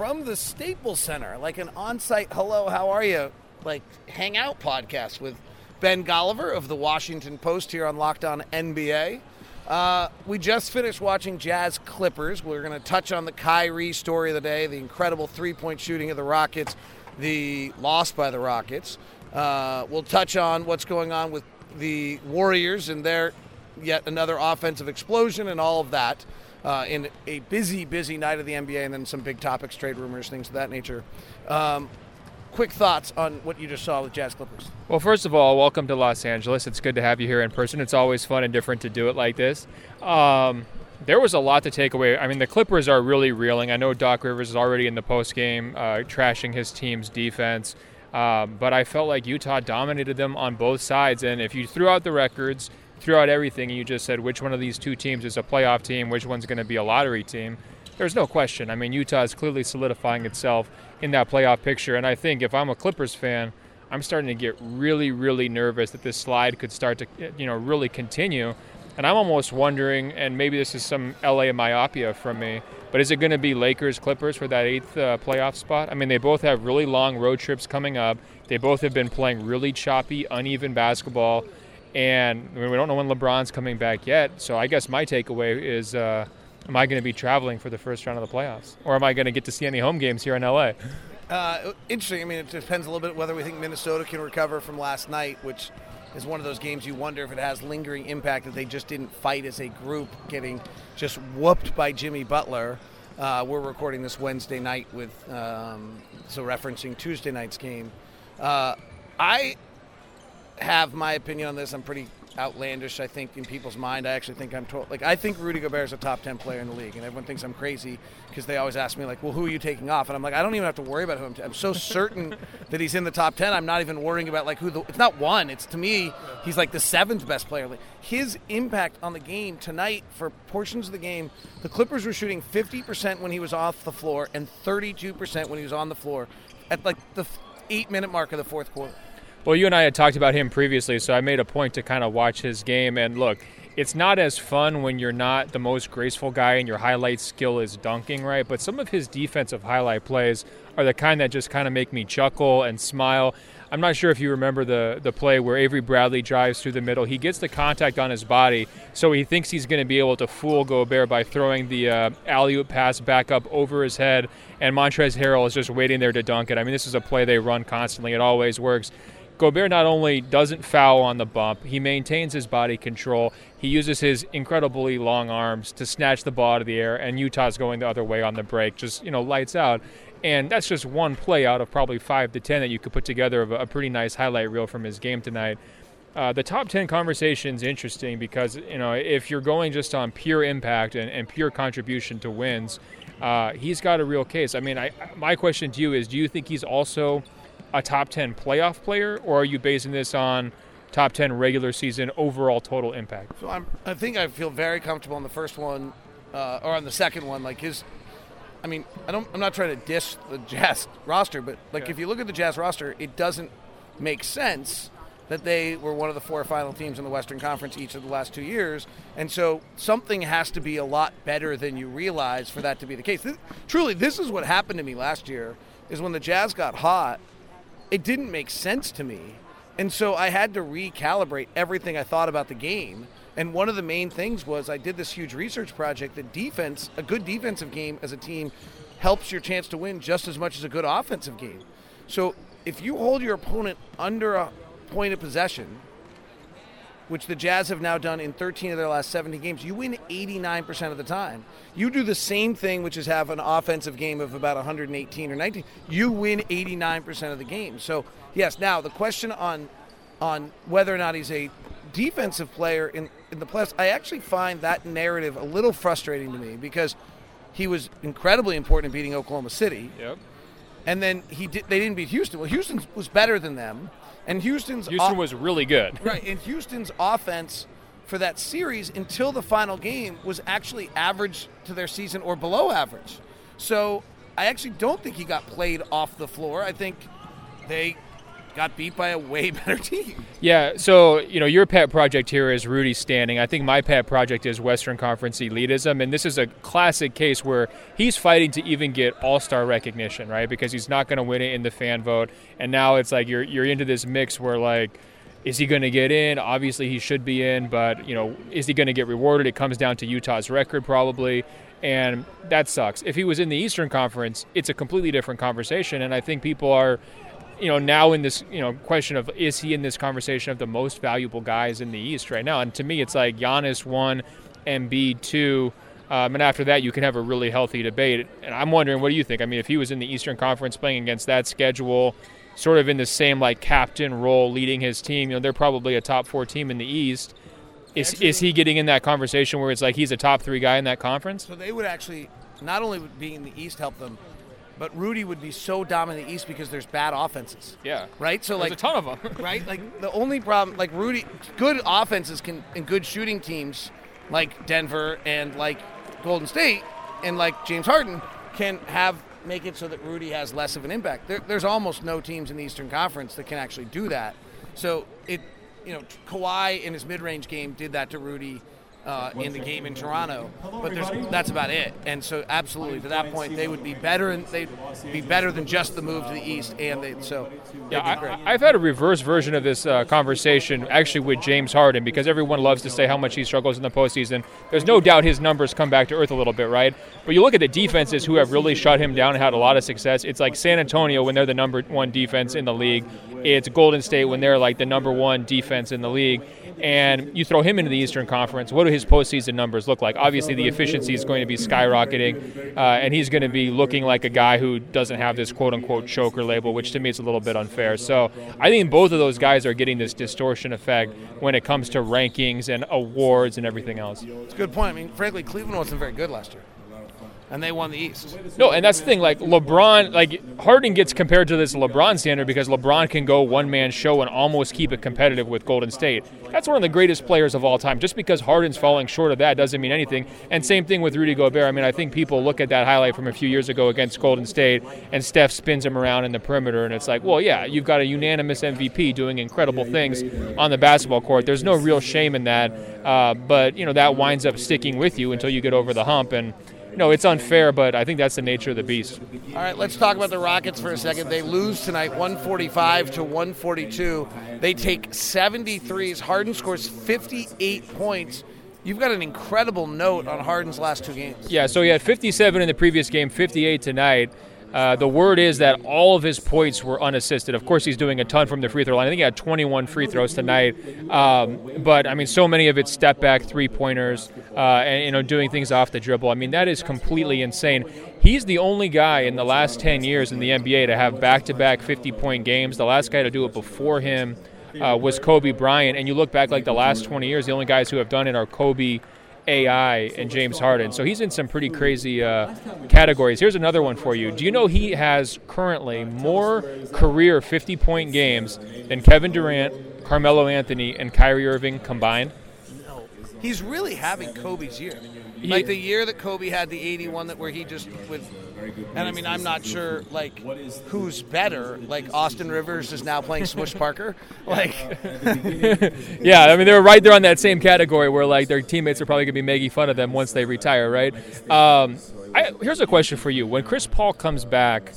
from the Staples Center, like an on-site hello, how are you, like hangout podcast with Ben Golliver of the Washington Post here on Locked On NBA. We just finished watching Jazz Clippers. We're going to touch on the Kyrie story of the day, the incredible three-point shooting of the Rockets, the loss by the Rockets. We'll touch on what's going on with the Warriors and their yet another offensive explosion and all of that in a busy, busy night of the NBA, and then some big topics, trade rumors, things of that nature. Quick thoughts on what you just saw with Jazz Clippers. Well, first of all, welcome to Los Angeles. It's good to have you here in person. It's always fun and different to do it like this. There was a lot to take away. I mean, the Clippers are really reeling. I know Doc Rivers is already in the postgame trashing his team's defense, but I felt like Utah dominated them on both sides. And if you threw out the records, threw out everything, and you just said which one of these two teams is a playoff team, which one's going to be a lottery team, there's no question. I mean, Utah is clearly solidifying itself in that playoff picture. And I think if I'm a Clippers fan, I'm starting to get really, really nervous that this slide could start to, really continue. And I'm almost wondering, and maybe this is some LA myopia from me, but is it going to be Lakers-Clippers for that eighth playoff spot? I mean, they both have really long road trips coming up. They both have been playing really choppy, uneven basketball. And I mean, we don't know when LeBron's coming back yet. So I guess my takeaway is am I going to be traveling for the first round of the playoffs? Or am I going to get to see any home games here in L.A.? Interesting. I mean, it depends a little bit whether we think Minnesota can recover from last night, which is one of those games you wonder if it has lingering impact that they just didn't fight as a group, getting just whooped by Jimmy Butler. We're recording this Wednesday night with, so referencing Tuesday night's game. I have my opinion on this. I'm pretty outlandish, I think, in people's mind. I actually think I think Rudy Gobert is a top 10 player in the league, and everyone thinks I'm crazy because they always ask me, like, well, who are you taking off? And I'm like, I don't even have to worry about who I'm so certain that he's in the top 10. I'm not even worrying about, like, it's not one. It's, to me, he's like the seventh best player. Like, his impact on the game tonight, for portions of the game, the Clippers were shooting 50% when he was off the floor and 32% when he was on the floor at, like, the 8-minute mark of the fourth quarter. Well, you and I had talked about him previously, so I made a point to kind of watch his game. And look, it's not as fun when you're not the most graceful guy and your highlight skill is dunking, right? But some of his defensive highlight plays are the kind that just kind of make me chuckle and smile. I'm not sure if you remember the play where Avery Bradley drives through the middle. He gets the contact on his body, so he thinks he's going to be able to fool Gobert by throwing the alley-oop pass back up over his head, and Montrezl Harrell is just waiting there to dunk it. I mean, this is a play they run constantly. It always works. Gobert not only doesn't foul on the bump, he maintains his body control. He uses his incredibly long arms to snatch the ball out of the air, and Utah's going the other way on the break, just, lights out. And that's just one play out of probably 5 to 10 that you could put together of a pretty nice highlight reel from his game tonight. The top 10 conversation is interesting because, if you're going just on pure impact and pure contribution to wins, he's got a real case. I mean, my question to you is, do you think he's also a top 10 playoff player, or are you basing this on top 10 regular season overall total impact? So I think I feel very comfortable on the first one, or on the second one. Like I'm not trying to diss the Jazz roster, but If you look at the Jazz roster, it doesn't make sense that they were one of the four final teams in the Western Conference each of the last 2 years. And so something has to be a lot better than you realize for that to be the case. This is what happened to me last year, is when the Jazz got hot, it didn't make sense to me. And so I had to recalibrate everything I thought about the game. And one of the main things was I did this huge research project that defense, a good defensive game as a team, helps your chance to win just as much as a good offensive game. So if you hold your opponent under a point of possession, which the Jazz have now done in 13 of their last 70 games, you win 89% of the time. You do the same thing, which is have an offensive game of about 118 or 19. You win 89% of the game. So, yes, now the question on whether or not he's a defensive player in the playoffs, I actually find that narrative a little frustrating to me because he was incredibly important in beating Oklahoma City. Yep. And then they didn't beat Houston. Well, Houston was better than them. And Houston was really good. Right, and Houston's offense for that series until the final game was actually average to their season or below average. So I actually don't think he got played off the floor. I think they got beat by a way better team. Yeah, so, you know, your pet project here is Rudy's standing. I think my pet project is Western Conference elitism, and this is a classic case where he's fighting to even get all-star recognition, right, because he's not going to win it in the fan vote, and now it's like you're into this mix where, like, is he going to get in? Obviously he should be in, but, you know, is he going to get rewarded? It comes down to Utah's record probably, and that sucks. If he was in the Eastern Conference, it's a completely different conversation, and I think people are, you know, now in this, you know, question of is he in this conversation of the most valuable guys in the East right now? And to me, it's like Giannis 1, Embiid 2, and after that you can have a really healthy debate. And I'm wondering, what do you think? I mean, if he was in the Eastern Conference playing against that schedule, sort of in the same, like, captain role, leading his team, you know, they're probably a top 4 team in the East. Is he getting in that conversation where it's like he's a top 3 guy in that conference? So they would actually, not only would being in the East help them, but Rudy would be so dominant in the East because there's bad offenses. Yeah. Right? So there's a ton of them. Right? Like, the only problem, like, Rudy, good offenses can, and good shooting teams like Denver and like Golden State and like James Harden can have, make it so that Rudy has less of an impact. There's almost no teams in the Eastern Conference that can actually do that. So it, you know, Kawhi in his mid-range game did that to Rudy in the game in Toronto, but that's about it. And so, absolutely, to that point, they would be better, and they'd be better than just the move to the East. And they, so, yeah, I've had a reverse version of this conversation actually with James Harden, because everyone loves to say how much he struggles in the postseason. There's no doubt his numbers come back to earth a little bit, right? But you look at the defenses who have really shut him down and had a lot of success. It's like San Antonio when they're the number one defense in the league. It's Golden State when they're like the number one defense in the league. And you throw him into the Eastern Conference, what do his postseason numbers look like? Obviously the efficiency is going to be skyrocketing, and he's going to be looking like a guy who doesn't have this quote-unquote choker label, which to me is a little bit unfair. So I think both of those guys are getting this distortion effect when it comes to rankings and awards and everything else. It's a good point. I mean, frankly, Cleveland wasn't very good last year, and they won the East. No, and that's the thing. Like, LeBron, like, Harden gets compared to this LeBron standard because LeBron can go one-man show and almost keep it competitive with Golden State. That's one of the greatest players of all time. Just because Harden's falling short of that doesn't mean anything. And same thing with Rudy Gobert. I mean, I think people look at that highlight from a few years ago against Golden State, and Steph spins him around in the perimeter, and it's like, well, yeah, you've got a unanimous MVP doing incredible things on the basketball court. There's no real shame in that. But, you know, that winds up sticking with you until you get over the hump, and no, it's unfair, but I think that's the nature of the beast. All right, let's talk about the Rockets for a second. They lose tonight, 145-142. They take 73s. Harden scores 58 points. You've got an incredible note on Harden's last two games. Yeah, so he had 57 in the previous game, 58 tonight. The word is that all of his points were unassisted. Of course, he's doing a ton from the free throw line. I think he had 21 free throws tonight. But, I mean, so many of it's step-back three-pointers and, you know, doing things off the dribble. I mean, that is completely insane. He's the only guy in the last 10 years in the NBA to have back-to-back 50-point games. The last guy to do it before him was Kobe Bryant. And you look back, like, the last 20 years, the only guys who have done it are Kobe, AI, and James Harden. So he's in some pretty crazy categories. Here's another one for you. Do you know he has currently more career 50-point games than Kevin Durant, Carmelo Anthony, and Kyrie Irving combined? No. He's really having Kobe's year. Like the year that Kobe had the 81 that where he just with – and, I mean, I'm not sure, like, who's better. Like, Austin Rivers is now playing Smush Parker. Like, yeah, I mean, they were right there on that same category where, like, their teammates are probably going to be making fun of them once they retire, right? Here's a question for you. When Chris Paul comes back,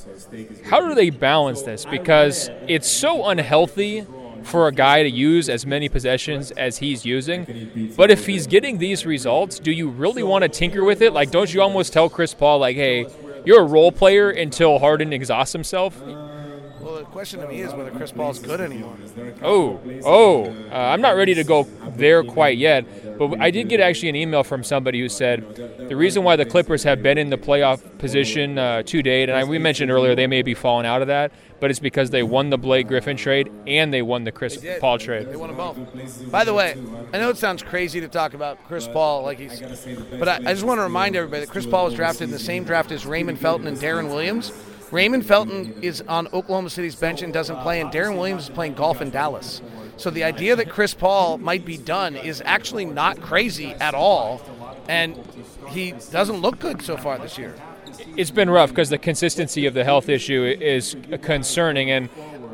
how do they balance this? Because it's so unhealthy for a guy to use as many possessions as he's using. But if he's getting these results, do you really want to tinker with it? Like, don't you almost tell Chris Paul, like, hey, you're a role player until Harden exhausts himself? Well, the question to me is whether Chris Paul's good anymore. I'm not ready to go there quite yet. But I did get actually an email from somebody who said the reason why the Clippers have been in the playoff position to date, and we mentioned earlier they may be falling out of that, but it's because they won the Blake Griffin trade and they won the Chris Paul trade. They won them both. By the way, I know it sounds crazy to talk about Chris Paul, but I just want to remind everybody that Chris Paul was drafted in the same draft as Raymond Felton and Darren Williams. Raymond Felton is on Oklahoma City's bench and doesn't play, and Darren Williams is playing golf in Dallas. So the idea that Chris Paul might be done is actually not crazy at all, and he doesn't look good so far this year. It's been rough because the consistency of the health issue is concerning, and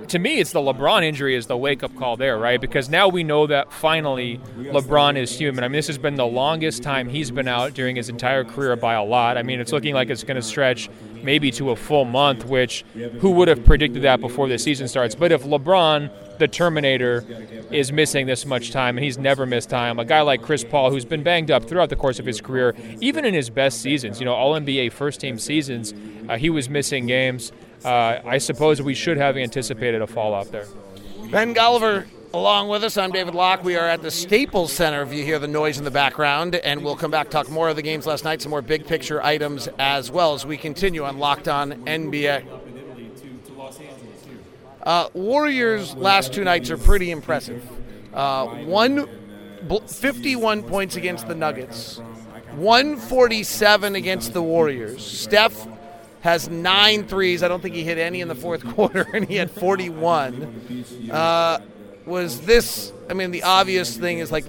to me, it's the LeBron injury is the wake-up call there, right? Because now we know that finally LeBron is human. I mean, this has been the longest time he's been out during his entire career by a lot. I mean, it's looking like it's going to stretch maybe to a full month, which who would have predicted that before the season starts? But if LeBron, the Terminator, is missing this much time, and he's never missed time, a guy like Chris Paul, who's been banged up throughout the course of his career, even in his best seasons, you know, All-NBA first-team seasons, he was missing games. I suppose we should have anticipated a fallout there. Ben Golliver, along with us. I'm David Locke. We are at the Staples Center, if you hear the noise in the background, and we'll come back, talk more of the games last night, some more big-picture items as well as we continue on Locked On NBA. Warriors' last two nights are pretty impressive. 51 points against the Nuggets, 147 against the Warriors. Steph has 9 threes. I don't think he hit any in the fourth quarter, and he had 41. The obvious thing is, like,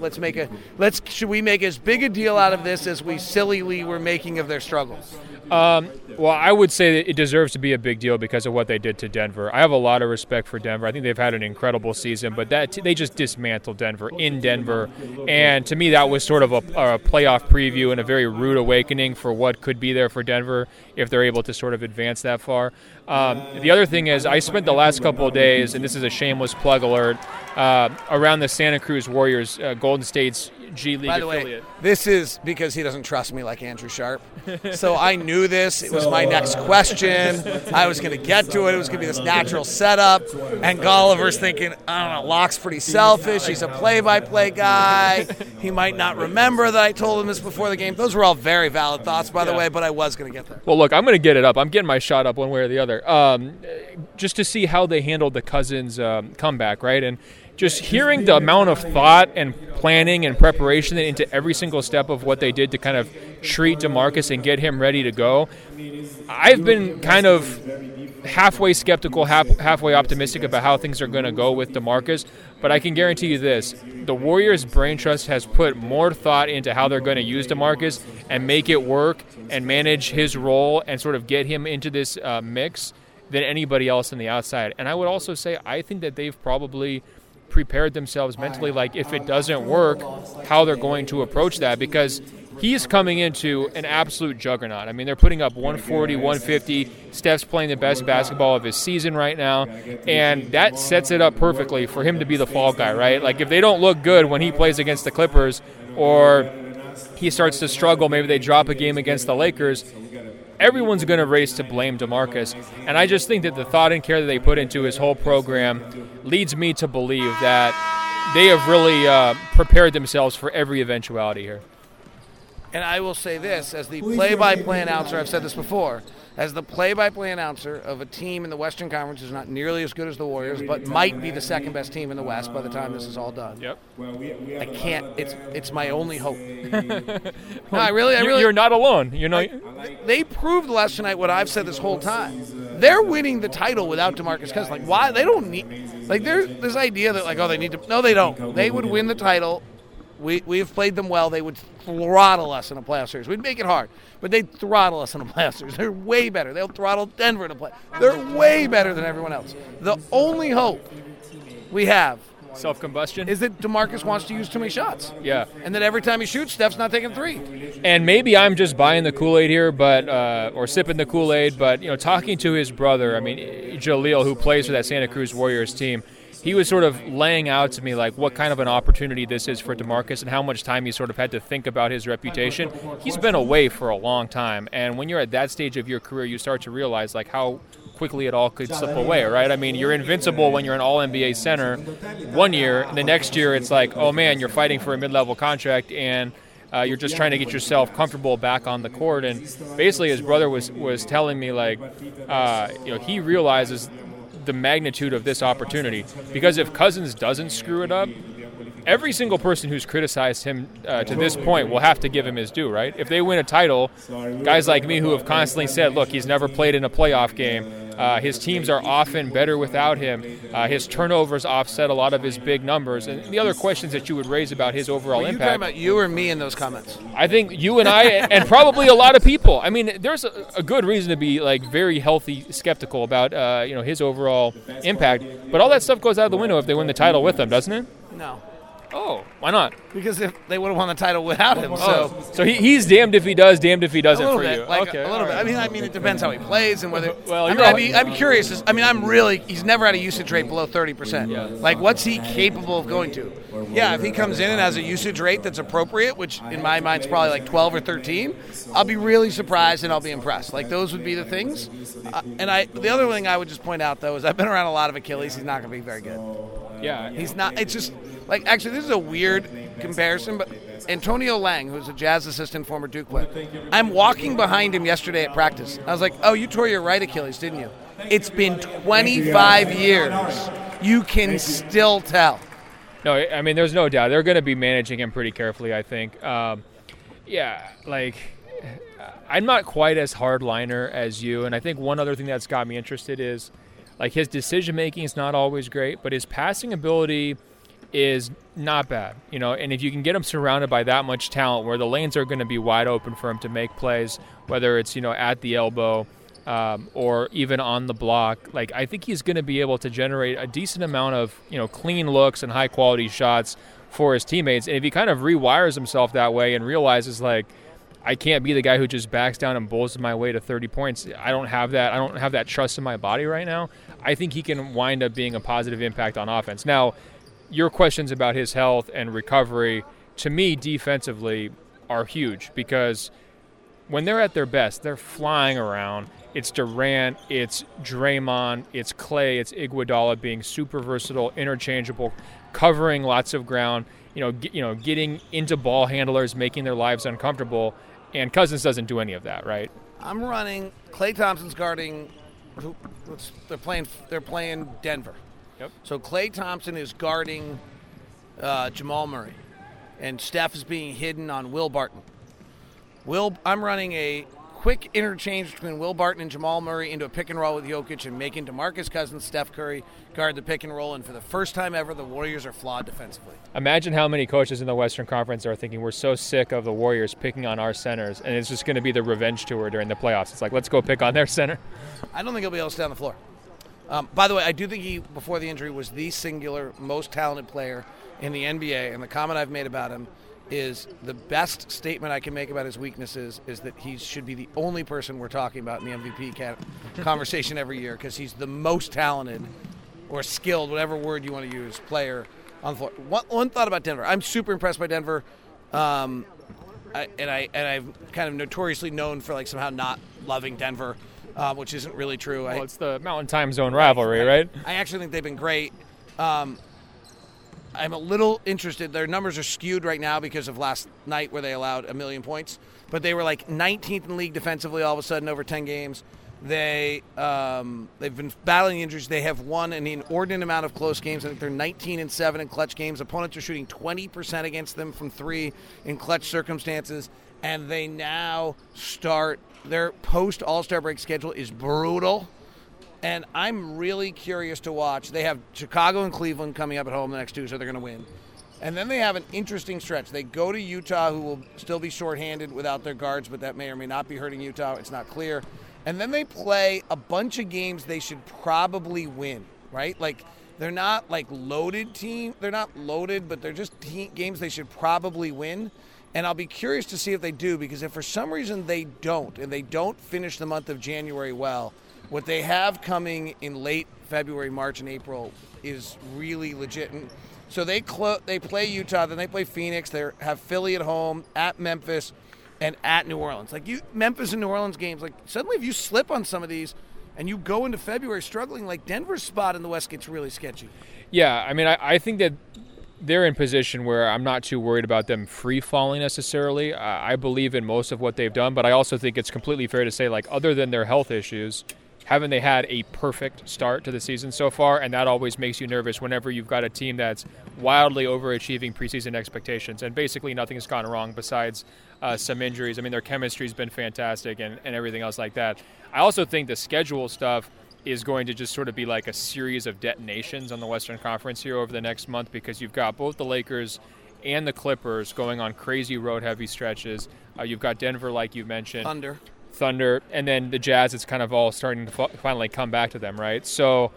should we make as big a deal out of this as we sillily were making of their struggles? Well, I would say that it deserves to be a big deal because of what they did to Denver. I have a lot of respect for Denver. I think they've had an incredible season, but they just dismantled Denver in Denver. And to me, that was sort of a playoff preview and a very rude awakening for what could be there for Denver if they're able to sort of advance that far. The other thing is I spent the last couple of days, and this is a shameless plug alert, around the Santa Cruz Warriors, Golden State's G League affiliate. By the way, this is because he doesn't trust me like Andrew Sharp. So I knew this. It was my next question. I was going to get to it. It was going to be this natural setup. And Golliver's thinking, I don't know, Locke's pretty selfish. He's a play-by-play guy. He might not remember that I told him this before the game. Those were all very valid thoughts, by the way, but I was going to get there. Well, look, I'm going to get it up. I'm getting my shot up one way or the other. Just to see how they handled the Cousins comeback, right? And just hearing the amount of thought and planning and preparation into every single step of what they did to kind of treat DeMarcus and get him ready to go, I've been kind of halfway skeptical, halfway optimistic about how things are going to go with DeMarcus. But I can guarantee you this, the Warriors' brain trust has put more thought into how they're going to use DeMarcus and make it work and manage his role and sort of get him into this mix than anybody else on the outside. And I would also say I think that they've probably – prepared themselves mentally, like if it doesn't work, how they're going to approach that, because he's coming into an absolute juggernaut. I mean, they're putting up 140, 150. Steph's playing the best basketball of his season right now, and that sets it up perfectly for him to be the fall guy, right? Like if they don't look good when he plays against the Clippers or he starts to struggle, maybe they drop a game against the Lakers, everyone's going to race to blame DeMarcus. And I just think that the thought and care that they put into his whole program leads me to believe that they have really prepared themselves for every eventuality here. And I will say this, as the play-by-play announcer, I've said this before, as the play-by-play announcer of a team in the Western Conference who's not nearly as good as the Warriors, but might be the second-best team in the West by the time this is all done. Yep. I can't. It's my only hope. No, I really. You're not alone. You know. They proved last night what I've said this whole time. They're winning the title without DeMarcus Cousins. Like, why? They don't need. Like, there's this idea that, like, oh, they need to. No, they don't. They would win the title. We've played them well. They would throttle us in a playoff series. We'd make it hard, but they'd throttle us in a playoff series. They're way better. They'll throttle Denver in a playoff. They're way better than everyone else. The only hope we have, self-combustion, is that DeMarcus wants to use too many shots. Yeah. And that every time he shoots, Steph's not taking three. And maybe I'm just buying the Kool-Aid here, but or sipping the Kool-Aid, but, you know, talking to his brother, I mean, Jaleel, who plays for that Santa Cruz Warriors team, he was sort of laying out to me, like, what kind of an opportunity this is for DeMarcus and how much time he sort of had to think about his reputation. He's been away for a long time, and when you're at that stage of your career, you start to realize, like, how quickly it all could slip away, right? I mean, you're invincible when you're an all-NBA center one year, and the next year it's like, oh, man, you're fighting for a mid-level contract, and you're just trying to get yourself comfortable back on the court. And basically his brother was telling me, like, he realizes the magnitude of this opportunity, because if Cousins doesn't screw it up, every single person who's criticized him to this point will have to give him his due, right? If they win a title, guys like me who have constantly said, look, he's never played in a playoff game, His teams are often better without him. His turnovers offset a lot of his big numbers. And the other questions that you would raise about his overall impact. Are you talking about you or me in those comments? I think you and I and probably a lot of people. I mean, there's a good reason to be like very healthy skeptical about his overall impact. But all that stuff goes out of the window if they win the title with him, doesn't it? No. Oh, why not? Because if they would have won the title without him. So he's damned if he does, damned if he doesn't for you. A little bit. I mean, it depends how he plays and whether. I'm curious. He's never had a usage rate below 30%. Yeah. Like, what's he capable of going to? Yeah, if he comes in and has a usage rate that's appropriate, which in my mind is probably like 12 or 13, I'll be really surprised and I'll be impressed. Like, those would be the things. The other thing I would just point out though is I've been around a lot of Achilles. He's not going to be very good. Yeah, he's not. It's just like actually, this is a weird comparison, but Antonio Lang, who's a Jazz assistant, former Duke player, I'm walking behind him yesterday at practice. I was like, "Oh, you tore your right Achilles, didn't you?" It's been 25 years. You can still tell. No, I mean, there's no doubt they're going to be managing him pretty carefully. I think. I'm not quite as hardliner as you, and I think one other thing that's got me interested is. Like, his decision-making is not always great, but his passing ability is not bad. And if you can get him surrounded by that much talent where the lanes are going to be wide open for him to make plays, whether it's, at the elbow or even on the block, like, I think he's going to be able to generate a decent amount of, clean looks and high-quality shots for his teammates. And if he kind of rewires himself that way and realizes, like, I can't be the guy who just backs down and bulls my way to 30 points. I don't have that trust in my body right now. I think he can wind up being a positive impact on offense. Now, your questions about his health and recovery, to me, defensively, are huge because when they're at their best, they're flying around. It's Durant, it's Draymond, it's Clay, it's Iguodala being super versatile, interchangeable, covering lots of ground, getting into ball handlers, making their lives uncomfortable. And Cousins doesn't do any of that, right? I'm running. Klay Thompson's guarding. They're playing Denver. Yep. So Klay Thompson is guarding Jamal Murray, and Steph is being hidden on Will Barton. I'm running a quick interchange between Will Barton and Jamal Murray into a pick and roll with Jokic and making DeMarcus Cousins, Steph Curry guard the pick and roll. And for the first time ever, the Warriors are flawed defensively. Imagine how many coaches in the Western Conference are thinking we're so sick of the Warriors picking on our centers, and it's just going to be the revenge tour during the playoffs. It's like, let's go pick on their center. I don't think he'll be able to stay on the floor. By the way, I do think he, before the injury, was the singular most talented player in the NBA. And the comment I've made about him is the best statement I can make about his weaknesses is that he should be the only person we're talking about in the MVP conversation every year because he's the most talented or skilled, whatever word you want to use, player on the floor. One thought about Denver. I'm super impressed by Denver, I'm kind of notoriously known for like somehow not loving Denver, which isn't really true. Well, it's the Mountain Time Zone rivalry, right? I actually think they've been great. I'm a little interested. Their numbers are skewed right now because of last night where they allowed 1 million points. But they were like 19th in league defensively all of a sudden over 10 games. They've been battling injuries. They have won an inordinate amount of close games. I think they're 19-7 in clutch games. Opponents are shooting 20% against them from three in clutch circumstances. And they now start their post-All-Star break schedule is brutal. And I'm really curious to watch. They have Chicago and Cleveland coming up at home the next two, so they're going to win. And then they have an interesting stretch. They go to Utah, who will still be shorthanded without their guards, but that may or may not be hurting Utah. It's not clear. And then they play a bunch of games they should probably win, right? Like, they're not, like, loaded team. They're not loaded, but they're just games they should probably win. And I'll be curious to see if they do, because if for some reason they don't, and they don't finish the month of January well, what they have coming in late February, March, and April is really legit. And so they play Utah, then they play Phoenix. They have Philly at home, at Memphis, and at New Orleans. Like Memphis and New Orleans games. Like suddenly, if you slip on some of these, and you go into February struggling, like Denver's spot in the West gets really sketchy. Yeah, I mean, I think that they're in position where I'm not too worried about them free-falling necessarily. I believe in most of what they've done, but I also think it's completely fair to say, like, other than their health issues, haven't they had a perfect start to the season so far? And that always makes you nervous whenever you've got a team that's wildly overachieving preseason expectations. And basically nothing has gone wrong besides some injuries. I mean, their chemistry's been fantastic and everything else like that. I also think the schedule stuff is going to just sort of be like a series of detonations on the Western Conference here over the next month, because you've got both the Lakers and the Clippers going on crazy road-heavy stretches. You've got Denver, like you mentioned. Thunder. And then the Jazz, it's kind of all starting to finally come back to them, right? So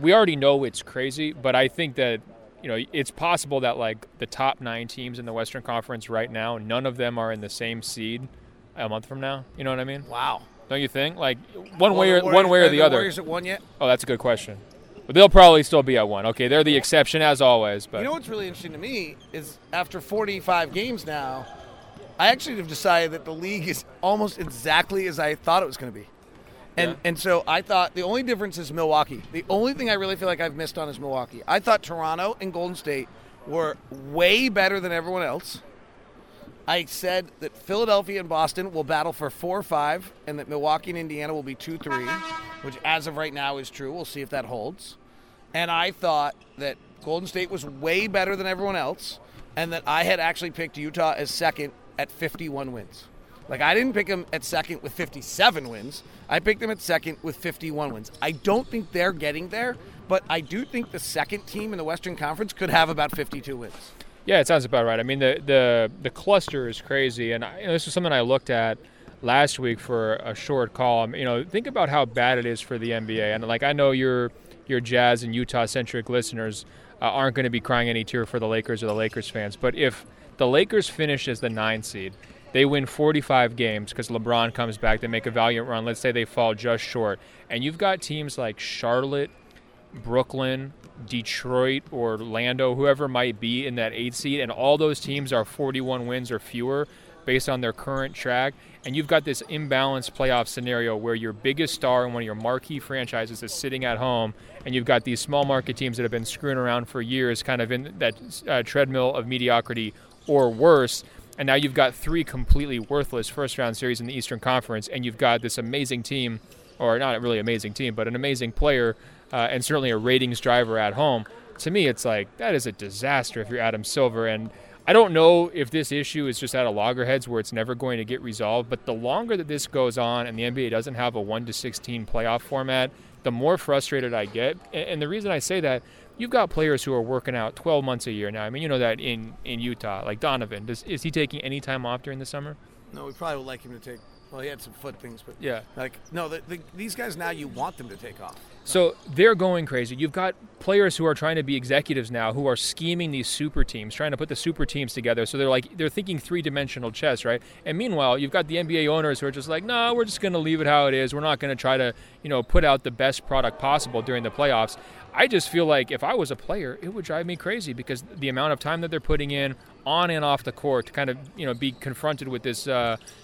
we already know it's crazy, but I think that, you know, it's possible that, like, the top 9 teams in the Western Conference right now, none of them are in the same seed a month from now. You know what I mean? Wow. Don't you think? Like, one way or the other. Are the Warriors at 1 yet? Oh, that's a good question. But they'll probably still be at 1. Okay, they're the exception as always. But you know what's really interesting to me is after 45 games now, I actually have decided that the league is almost exactly as I thought it was going to be. And so I thought the only difference is Milwaukee. The only thing I really feel like I've missed on is Milwaukee. I thought Toronto and Golden State were way better than everyone else. I said that Philadelphia and Boston will battle for 4-5 and that Milwaukee and Indiana will be 2-3, which as of right now is true. We'll see if that holds. And I thought that Golden State was way better than everyone else and that I had actually picked Utah as second at 51 wins. Like, I didn't pick them at second with 57 wins. I picked them at second with 51 wins. I don't think they're getting there, but I do think the second team in the Western Conference could have about 52 wins. Yeah, it sounds about right. I mean, the cluster is crazy, and I, you know, this was something I looked at last week for a short column. You know, think about how bad it is for the NBA, and like I know your Jazz and Utah centric listeners aren't going to be crying any tear for the Lakers or the Lakers fans, but if the Lakers finish as the 9th seed, they win 45 games because LeBron comes back. They make a valiant run. Let's say they fall just short, and you've got teams like Charlotte, Brooklyn, Detroit, Orlando, whoever might be in that 8th seed, and all those teams are 41 wins or fewer based on their current track, and you've got this imbalanced playoff scenario where your biggest star and one of your marquee franchises is sitting at home, and you've got these small market teams that have been screwing around for years kind of in that treadmill of mediocrity or worse, and now you've got 3 completely worthless first-round series in the Eastern Conference, and you've got this amazing team, or not a really amazing team, but an amazing player, and certainly a ratings driver at home. To me, it's like, that is a disaster if you're Adam Silver. And I don't know if this issue is just out of loggerheads where it's never going to get resolved, but the longer that this goes on and the NBA doesn't have a 1-16 playoff format, the more frustrated I get. And the reason I say that, you've got players who are working out 12 months a year now. I mean, you know that in Utah, like Donovan. Is he taking any time off during the summer? No, we probably would like him to take. Well, he had some foot things, but yeah, like no, these guys now you want them to take off. So they're going crazy. You've got players who are trying to be executives now, who are scheming these super teams, trying to put the super teams together. So they're thinking 3-dimensional chess, right? And meanwhile, you've got the NBA owners who are just like, no, we're just going to leave it how it is. We're not going to try to, you know, put out the best product possible during the playoffs. I just feel like if I was a player, it would drive me crazy because the amount of time that they're putting in on and off the court to kind of, you know, be confronted with this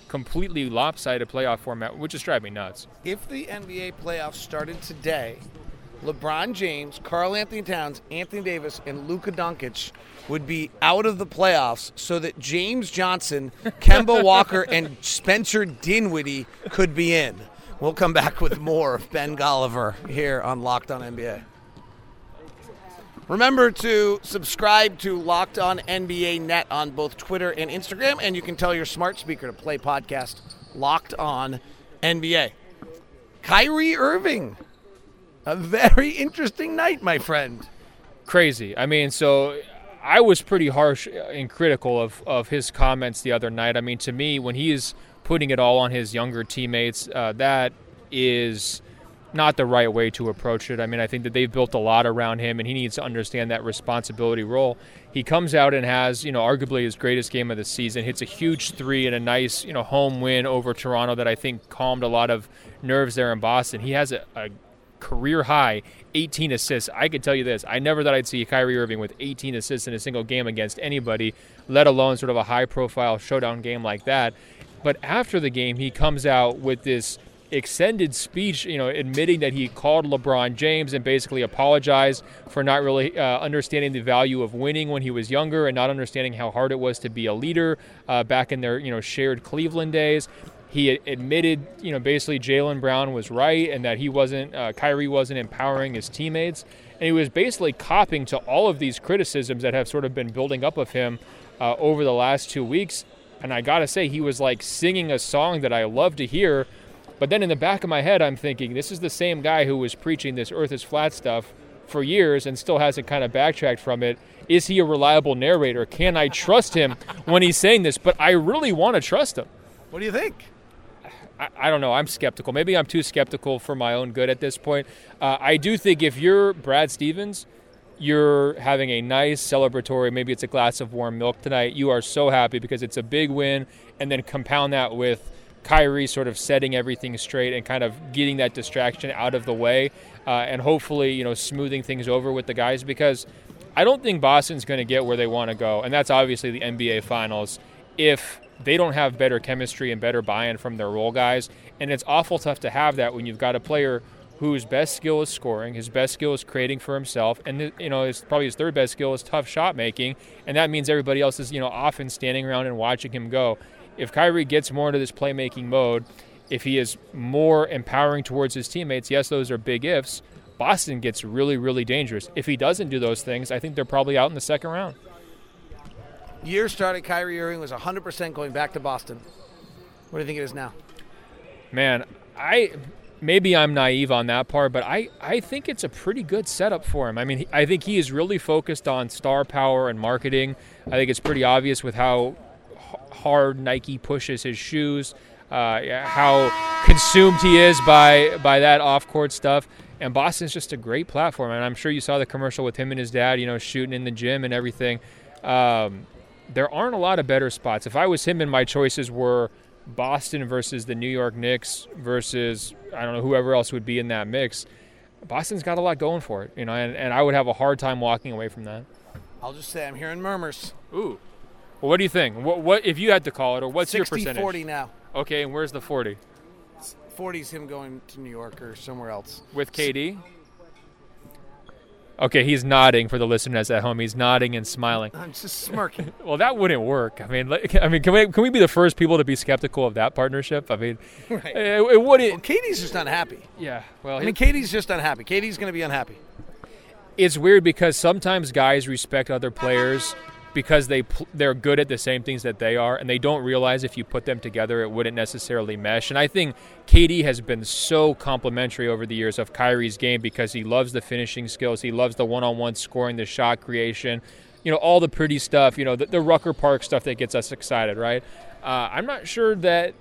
completely lopsided playoff format would just drive me nuts. If the NBA playoffs started today, LeBron James, Karl Anthony Towns, Anthony Davis, and Luka Doncic would be out of the playoffs so that James Johnson, Kemba Walker, and Spencer Dinwiddie could be in. We'll come back with more of Ben Golliver here on Locked On NBA. Remember to subscribe to Locked On NBA Net on both Twitter and Instagram, and you can tell your smart speaker to play podcast Locked On NBA. Kyrie Irving, a very interesting night, my friend. Crazy. I mean, so I was pretty harsh and critical of his comments the other night. I mean, to me, when he's putting it all on his younger teammates, that is not the right way to approach it. I mean, I think that they've built a lot around him, and he needs to understand that responsibility role. He comes out and has, you know, arguably his greatest game of the season, hits a huge 3 and a nice, you know, home win over Toronto that I think calmed a lot of nerves there in Boston. He has a career-high 18 assists. I could tell you this. I never thought I'd see Kyrie Irving with 18 assists in a single game against anybody, let alone sort of a high-profile showdown game like that. But after the game, he comes out with this extended speech, you know, admitting that he called LeBron James and basically apologized for not really understanding the value of winning when he was younger and not understanding how hard it was to be a leader back in their, you know, shared Cleveland days. He admitted, you know, basically Jaylen Brown was right and that he wasn't, Kyrie wasn't empowering his teammates. And he was basically copping to all of these criticisms that have sort of been building up of him over the last 2 weeks. And I got to say, he was like singing a song that I love to hear. But then in the back of my head, I'm thinking, this is the same guy who was preaching this earth is flat stuff for years and still hasn't kind of backtracked from it. Is he a reliable narrator? Can I trust him when he's saying this? But I really want to trust him. What do you think? I don't know. I'm skeptical. Maybe I'm too skeptical for my own good at this point. I do think if you're Brad Stevens, you're having a nice celebratory, maybe it's a glass of warm milk tonight. You are so happy because it's a big win, and then compound that with Kyrie sort of setting everything straight and kind of getting that distraction out of the way, and hopefully, you know, smoothing things over with the guys, because I don't think Boston's going to get where they want to go, and that's obviously the NBA Finals, if they don't have better chemistry and better buy-in from their role guys. And it's awful tough to have that when you've got a player whose best skill is scoring, his best skill is creating for himself, and, you know, it's probably his third best skill is tough shot making, and that means everybody else is, you know, often standing around and watching him go. If Kyrie gets more into this playmaking mode, if he is more empowering towards his teammates, yes, those are big ifs, Boston gets really, really dangerous. If he doesn't do those things, I think they're probably out in the second round. Year started, Kyrie Irving was 100% going back to Boston. What do you think it is now? Man, maybe I'm naive on that part, but I think it's a pretty good setup for him. I mean, I think he is really focused on star power and marketing. I think it's pretty obvious with how hard Nike pushes his shoes, how consumed he is by that off-court stuff. And Boston's just a great platform. And I'm sure you saw the commercial with him and his dad, you know, shooting in the gym and everything. There aren't a lot of better spots. If I was him and my choices were Boston versus the New York Knicks versus, I don't know, whoever else would be in that mix, Boston's got a lot going for it, you know, and I would have a hard time walking away from that. I'll just say I'm hearing murmurs. Ooh. Well, what do you think? What if you had to call it, or what's your percentage? 60-40 now. Okay, and where's the 40? 40's him going to New York or somewhere else. With KD? Okay, he's nodding for the listeners at home. He's nodding and smiling. I'm just smirking. Well, that wouldn't work. I mean, can we be the first people to be skeptical of that partnership? I mean, right. It wouldn't. Well, Katie's just unhappy. Yeah. Well, Katie's just unhappy. Katie's going to be unhappy. It's weird because sometimes guys respect other players because they're good at the same things that they are, and they don't realize if you put them together, it wouldn't necessarily mesh. And I think KD has been so complimentary over the years of Kyrie's game because he loves the finishing skills. He loves the one-on-one scoring, the shot creation, you know, all the pretty stuff, you know, the Rucker Park stuff that gets us excited, right? I'm not sure that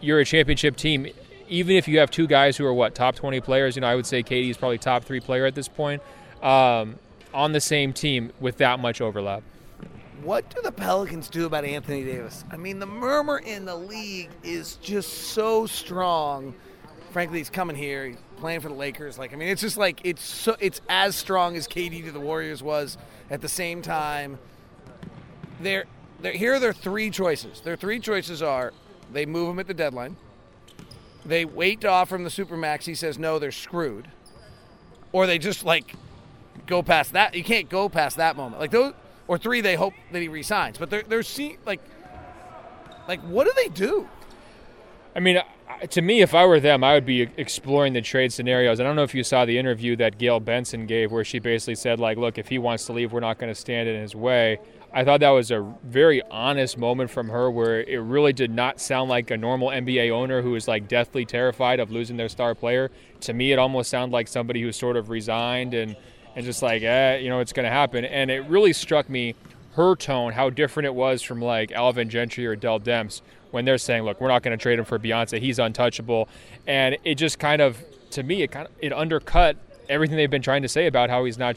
you're a championship team, even if you have two guys who are, top 20 players. You know, I would say KD is probably top 3 player at this point, on the same team with that much overlap. What do the Pelicans do about Anthony Davis? I mean, the murmur in the league is just so strong. Frankly, he's coming here. He's playing for the Lakers. It's just it's as strong as KD to the Warriors was at the same time. Here are their three choices. Their three choices are they move him at the deadline. They wait to offer him the Supermax. He says no, they're screwed. Or they just, go past that. You can't go past that moment. Those... Or three, they hope that he resigns. But they're what do they do? I mean, to me, if I were them, I would be exploring the trade scenarios. I don't know if you saw the interview that Gail Benson gave where she basically said, look, if he wants to leave, we're not going to stand in his way. I thought that was a very honest moment from her where it really did not sound like a normal NBA owner who is, deathly terrified of losing their star player. To me, it almost sounded like somebody who sort of resigned and just it's going to happen. And it really struck me, her tone, how different it was from Alvin Gentry or Dell Demps when they're saying, look, we're not going to trade him for Beyonce. He's untouchable. And it just kind of, to me, it undercut everything they've been trying to say about how he's not,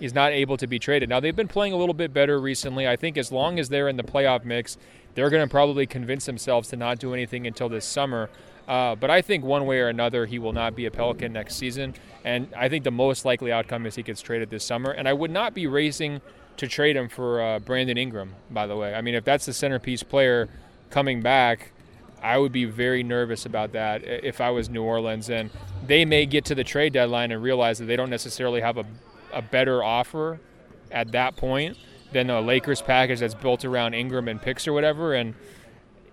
he's not able to be traded. Now, they've been playing a little bit better recently. I think as long as they're in the playoff mix, they're going to probably convince themselves to not do anything until this summer. But I think one way or another, he will not be a Pelican next season. And I think the most likely outcome is he gets traded this summer. And I would not be racing to trade him for Brandon Ingram, by the way. I mean, if that's the centerpiece player coming back, I would be very nervous about that if I was New Orleans. And they may get to the trade deadline and realize that they don't necessarily have a better offer at that point than a Lakers package that's built around Ingram and picks or whatever. And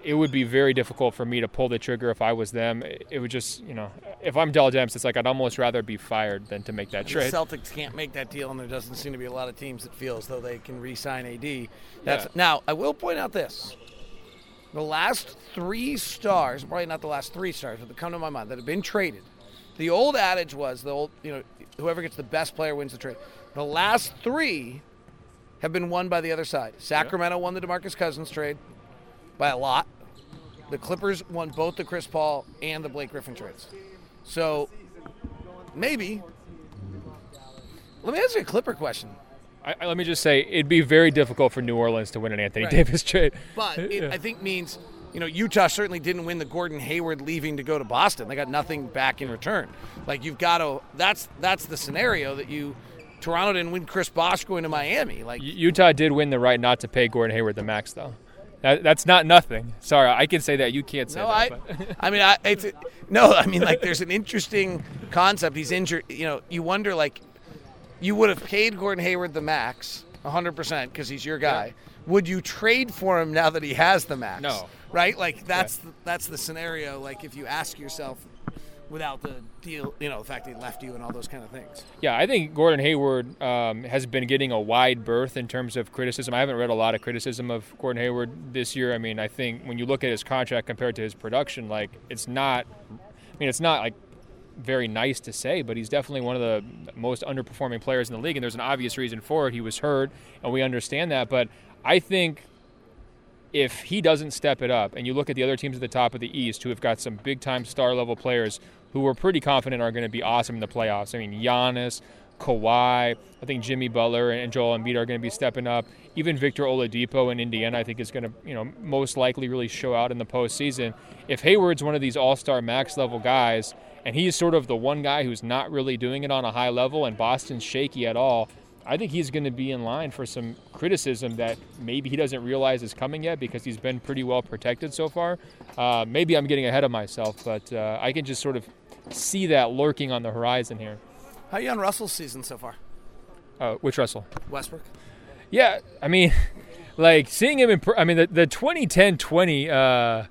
it would be very difficult for me to pull the trigger if I was them. It would just, if I'm Dell Demps, it's I'd almost rather be fired than to make that trade. The Celtics can't make that deal, and there doesn't seem to be a lot of teams that feel as though they can re-sign AD. Now, I will point out this. The last three stars, probably not the last three stars, but that come to my mind, that have been traded. The old adage was, whoever gets the best player wins the trade. The last three have been won by the other side. Sacramento won the DeMarcus Cousins trade by a lot. The Clippers won both the Chris Paul and the Blake Griffin trades. So, maybe. Let me ask you a Clipper question. Let me just say, it'd be very difficult for New Orleans to win an Anthony Davis trade. But it, I think, means, Utah certainly didn't win the Gordon Hayward leaving to go to Boston. They got nothing back in return. Like, you've got to – that's the scenario that you – Toronto didn't win Chris Bosh going to Miami. Like Utah did win the right not to pay Gordon Hayward the max, though. That's not nothing. Sorry, I can say that. You can't say that. There's an interesting concept. He's injured. You wonder, you would have paid Gordon Hayward the max 100% because he's your guy. Yeah. Would you trade for him now that he has the max? No. Right? That's the scenario. If you ask yourself, without the deal, the fact he left you and all those kind of things. Yeah, I think Gordon Hayward has been getting a wide berth in terms of criticism. I haven't read a lot of criticism of Gordon Hayward this year. I mean, I think when you look at his contract compared to his production, it's not very nice to say, but he's definitely one of the most underperforming players in the league, and there's an obvious reason for it. He was hurt, and we understand that, but I think if he doesn't step it up, and you look at the other teams at the top of the East who have got some big-time star-level players who we're pretty confident are going to be awesome in the playoffs. I mean, Giannis, Kawhi, I think Jimmy Butler and Joel Embiid are going to be stepping up. Even Victor Oladipo in Indiana, I think, is going to, most likely really show out in the postseason. If Hayward's one of these all-star max-level guys, and he's sort of the one guy who's not really doing it on a high level, and Boston's shaky at all, I think he's going to be in line for some criticism that maybe he doesn't realize is coming yet because he's been pretty well protected so far. Maybe I'm getting ahead of myself, but I can just sort of see that lurking on the horizon here. How are you on Russell's season so far? Which Russell? Westbrook. Yeah, I mean, seeing him the 2010-20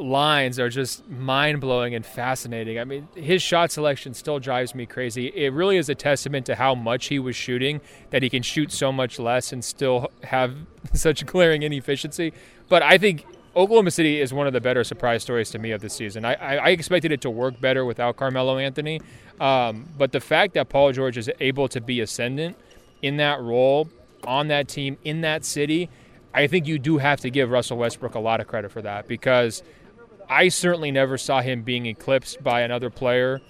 lines are just mind-blowing and fascinating. I mean, his shot selection still drives me crazy. It really is a testament to how much he was shooting that he can shoot so much less and still have such glaring inefficiency. But I think Oklahoma City is one of the better surprise stories to me of this season. I expected it to work better without Carmelo Anthony, but the fact that Paul George is able to be ascendant in that role, on that team, in that city, I think you do have to give Russell Westbrook a lot of credit for that, because I certainly never saw him being eclipsed by another player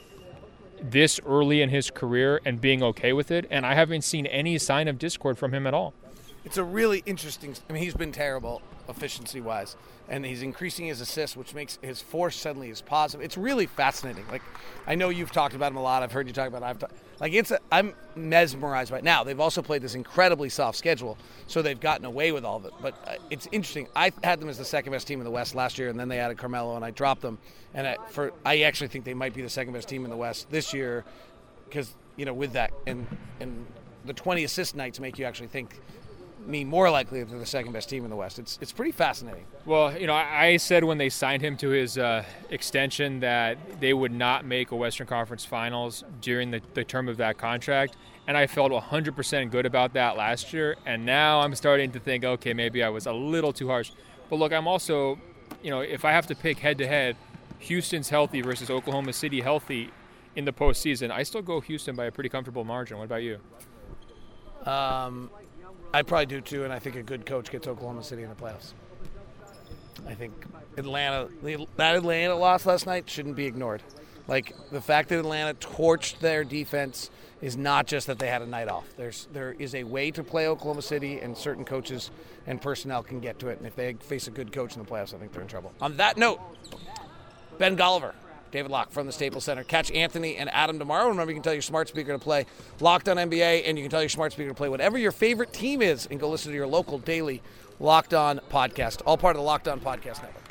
this early in his career and being okay with it, and I haven't seen any sign of discord from him at all. It's a really interesting – he's been terrible efficiency-wise, and he's increasing his assists, which makes his force suddenly is positive. It's really fascinating. I know you've talked about him a lot. I've heard you talk about it. I'm mesmerized by it. Now, they've also played this incredibly soft schedule, so they've gotten away with all of it. But it's interesting. I had them as the second-best team in the West last year, and then they added Carmelo, and I dropped them. And I actually think they might be the second-best team in the West this year because, with that. And the 20 assist nights make you actually think – me more likely if they're the second best team in the West. It's pretty fascinating. Well, I said when they signed him to his extension that they would not make a Western Conference Finals during the term of that contract, and I felt 100% good about that last year, and now I'm starting to think, okay, maybe I was a little too harsh. But look, I'm also, if I have to pick head-to-head, Houston's healthy versus Oklahoma City healthy in the postseason, I still go Houston by a pretty comfortable margin. What about you? I probably do too, and I think a good coach gets Oklahoma City in the playoffs. I think Atlanta loss last night shouldn't be ignored. The fact that Atlanta torched their defense is not just that they had a night off. There is a way to play Oklahoma City, and certain coaches and personnel can get to it. And if they face a good coach in the playoffs, I think they're in trouble. On that note, Ben Golliver, David Locke from the Staples Center. Catch Anthony and Adam tomorrow. Remember, you can tell your smart speaker to play Locked On NBA, and you can tell your smart speaker to play whatever your favorite team is, and go listen to your local daily Locked On podcast. All part of the Locked On Podcast Network.